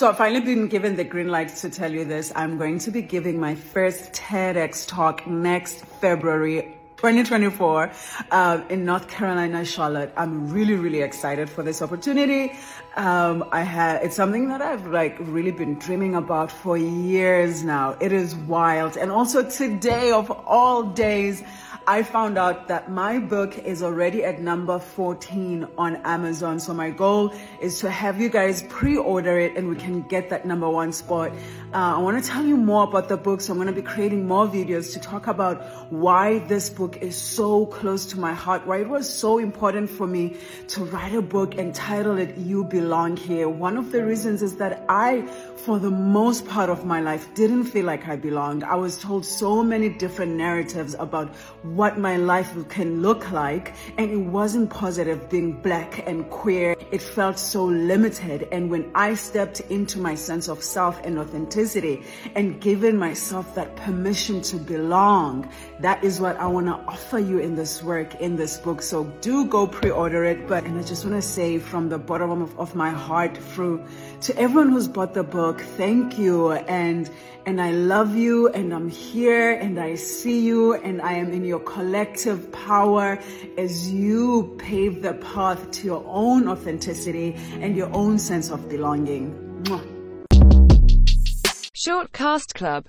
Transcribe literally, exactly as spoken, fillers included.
So I've finally been given the green light to tell you this. I'm going to be giving my first TEDx talk next February twenty twenty-four uh, in North Carolina, Charlotte. I'm really, really excited for this opportunity. Um, I had it's something that I've like really been dreaming about for years now. It is wild. And also today of all days, I found out that my book is already at number fourteen on Amazon. So my goal is to have you guys pre-order it and we can get that number one spot. Uh, I want to tell you more about the book. So I'm going to be creating more videos to talk about why this book is so close to my heart, why it was so important for me to write a book and title it You Belong Here. One of the reasons is that I, for the most part of my life, didn't feel like I belonged. I was told so many different narratives about what my life can look like, and it wasn't positive. Being black and queer, it felt so limited. And when I stepped into my sense of self and authenticity and given myself that permission to belong, that is what I want to offer you in this work, in this book. So do go pre-order it. But and I just want to say from the bottom of, of my heart, through to everyone who's bought the book, thank you, and and I love you, and I'm here, and I see you, and I am in your collective power as you pave the path to your own authenticity and your own sense of belonging. Mwah. Shortcast Club.